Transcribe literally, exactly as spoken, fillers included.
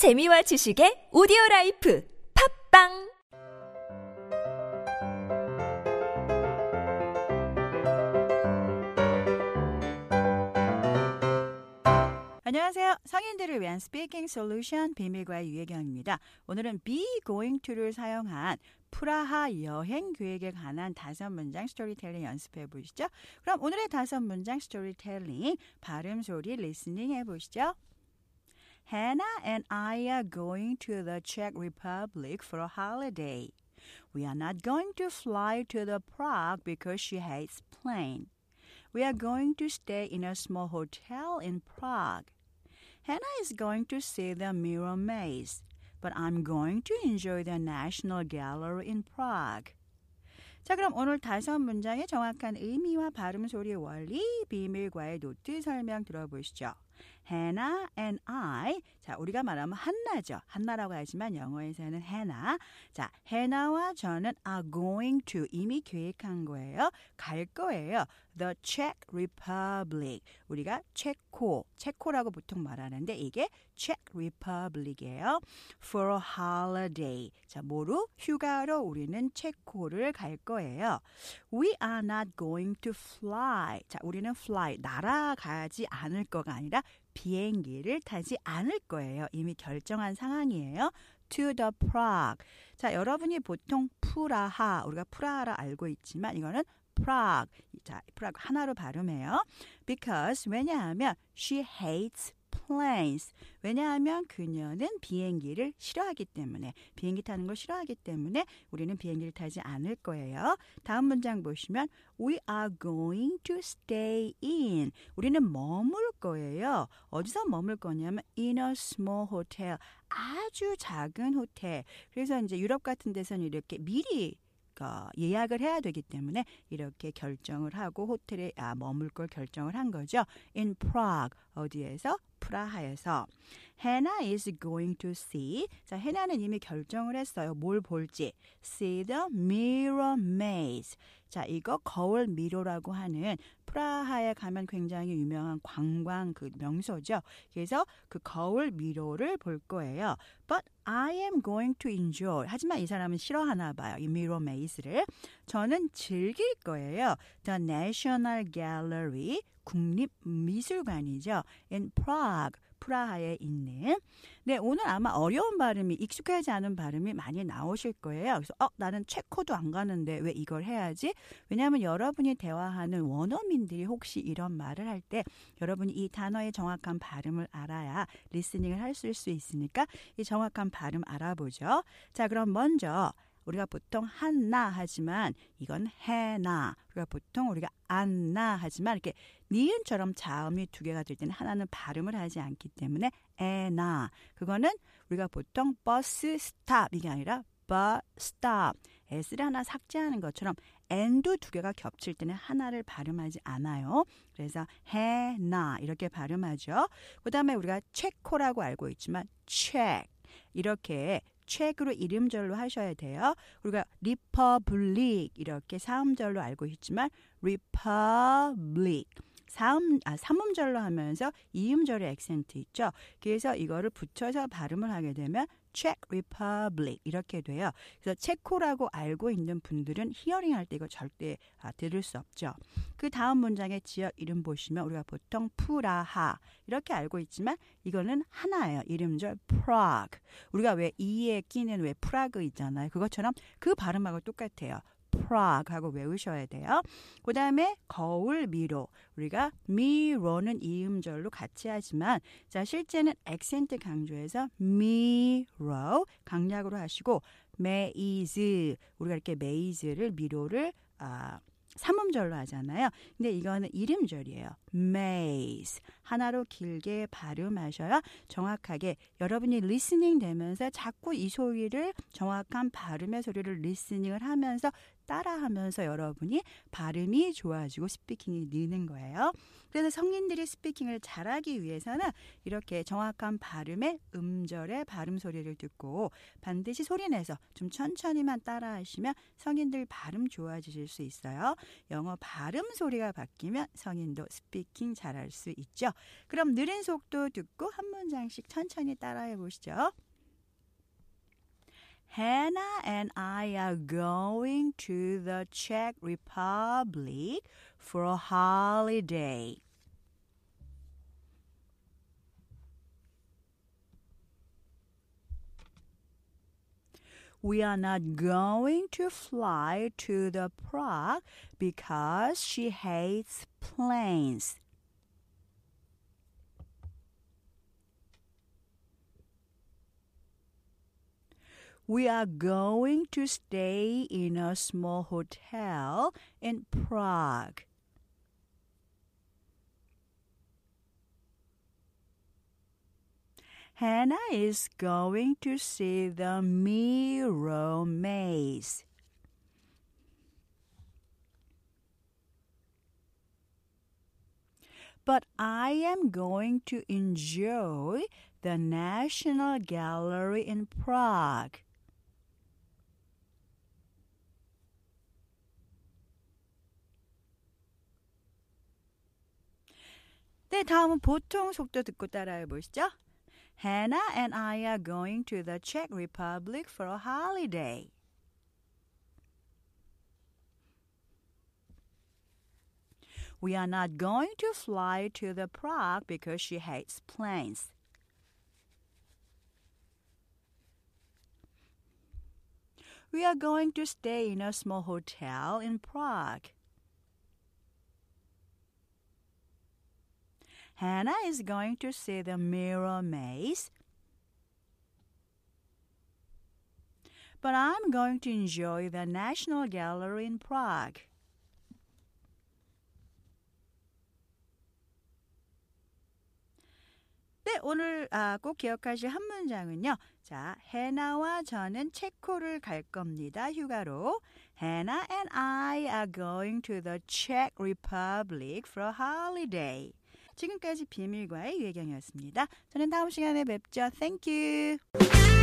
재미와 지식의 오디오라이프 팝빵! 안녕하세요. 성인들을 위한 스피킹 솔루션 비밀과의 유혜경입니다. 오늘은 be going to를 사용한 프라하 여행 계획에 관한 다섯 문장 스토리텔링 연습해 보시죠. 그럼 오늘의 다섯 문장 스토리텔링 발음 소리 리스닝 해 보시죠. Hannah and I are going to the Czech Republic for a holiday. We are not going to fly to the Prague because she hates plane. We are going to stay in a small hotel in Prague. Hannah is going to see the Mirror Maze, but I'm going to enjoy the National Gallery in Prague. 자, 그럼 오늘 다섯 문장의 정확한 의미와 발음 소리의 원리, 비밀과의 노트 설명 들어보시죠. Hannah and I. 자, 우리가 말하면 한나죠. 한나라고 하지만 영어에서는 Hannah. 자, Hannah와 저는 are going to 이미 계획한 거예요. 갈 거예요. The Czech Republic. 우리가 체코, 체코라고 보통 말하는데 이게 Czech Republic이에요. For a holiday. 자, 뭐로? 휴가로 우리는 체코를 갈 거예요. We are not going to fly. 자, 우리는 fly, 날아가지 않을 거가 아니라 비행기를 타지 않을 거예요. 이미 결정한 상황이에요. To the Prague. 자, 여러분이 보통 프라하, 우리가 프라하라 알고 있지만 이거는 Prague. 자, Prague 하나로 발음해요. Because 왜냐하면 she hates planes. 왜냐하면 그녀는 비행기를 싫어하기 때문에 비행기 타는 걸 싫어하기 때문에 우리는 비행기를 타지 않을 거예요. 다음 문장 보시면 We are going to stay in. 우리는 머물 거예요. 어디서 머물 거냐면 in a small hotel. 아주 작은 호텔. 그래서 이제 유럽 같은 데서는 이렇게 미리 예약을 해야 되기 때문에 이렇게 결정을 하고 호텔에 아, 머물 걸 결정을 한 거죠. In Prague. 어디에서? 프라하에서. Hannah is going to see. 자, 해나는 이미 결정을 했어요. 뭘 볼지. See the Mirror Maze. 자, 이거 거울 미로라고 하는 프라하에 가면 굉장히 유명한 관광 그 명소죠. 그래서 그 거울 미로를 볼 거예요. But I am going to enjoy. 하지만 이 사람은 싫어하나 봐요. 이 Mirror Maze를. 저는 즐길 거예요. The National Gallery. 국립미술관이죠. In Prague, 프라하에 있는. 네, 오늘 아마 어려운 발음이, 익숙하지 않은 발음이 많이 나오실 거예요. 그래서 어, 나는 체코도 안 가는데 왜 이걸 해야지? 왜냐하면 여러분이 대화하는 원어민들이 혹시 이런 말을 할 때 여러분이 이 단어의 정확한 발음을 알아야 리스닝을 할 수 있으니까 이 정확한 발음 알아보죠. 자, 그럼 먼저 우리가 보통 한나 하지만 이건 해나. 우리가 보통 우리가 안나 하지만 이렇게 니은처럼 자음이 두 개가 될 때는 하나는 발음을 하지 않기 때문에 에나. 그거는 우리가 보통 버스 스탑 이게 아니라 버스 스탑. S를 하나 삭제하는 것처럼 N도 두 개가 겹칠 때는 하나를 발음하지 않아요. 그래서 해나 이렇게 발음하죠. 그 다음에 우리가 체코라고 알고 있지만 체크 이렇게 책으로 이름절로 하셔야 돼요. 우리가 republic 이렇게 사음절로 알고 있지만 republic 사음, 아, 삼음절로 하면서 이음절의 액센트 있죠. 그래서 이거를 붙여서 발음을 하게 되면 Czech Republic 이렇게 돼요. 그래서 체코라고 알고 있는 분들은 히어링할 때 이거 절대 아, 들을 수 없죠. 그 다음 문장의 지역 이름 보시면 우리가 보통 프라하 이렇게 알고 있지만 이거는 하나예요. 이름절 Prague. 우리가 왜 이에 끼는 왜 프라그 있잖아요. 그것처럼 그 발음하고 똑같아요. Prague 하고 외우셔야 돼요. 그 다음에 거울 미로. 우리가 미로는 이음절로 같이 하지만 자 실제는 액센트 강조해서 미로 강약으로 하시고 메이즈 우리가 이렇게 메이즈를 미로를 아, 삼음절로 하잖아요. 근데 이거는 이름절이에요. Maze. 하나로 길게 발음하셔야 정확하게 여러분이 리스닝 되면서 자꾸 이 소리를 정확한 발음의 소리를 리스닝을 하면서 따라하면서 여러분이 발음이 좋아지고 스피킹이 느는 거예요. 그래서 성인들이 스피킹을 잘하기 위해서는 이렇게 정확한 발음의 음절의 발음 소리를 듣고 반드시 소리내서 좀 천천히만 따라하시면 성인들 발음 좋아지실 수 있어요. 영어 발음 소리가 바뀌면 성인도 스피킹 잘할 수 있죠. 그럼 느린 속도 듣고 한 문장씩 천천히 따라해 보시죠. Hannah and I are going to the Czech Republic for a holiday. We are not going to fly to the Prague because she hates planes. We are going to stay in a small hotel in Prague. Hannah is going to see the Mirror Maze. But I am going to enjoy the National Gallery in Prague. 네, 다음은 보통 속도 듣고 따라해 보시죠. Hannah and I are going to the Czech Republic for a holiday. We are not going to fly to the Prague because she hates planes. We are going to stay in a small hotel in Prague. Hannah is going to see the Mirror Maze. But I'm going to enjoy the National Gallery in Prague. 네, 오늘 아, 꼭 기억하실 한 문장은요. 자, 해나와 저는 체코를 갈 겁니다. 휴가로. Hannah and I are going to the Czech Republic for a holiday. 지금까지 비밀과의 유혜경이었습니다. 저는 다음 시간에 뵙죠. Thank you.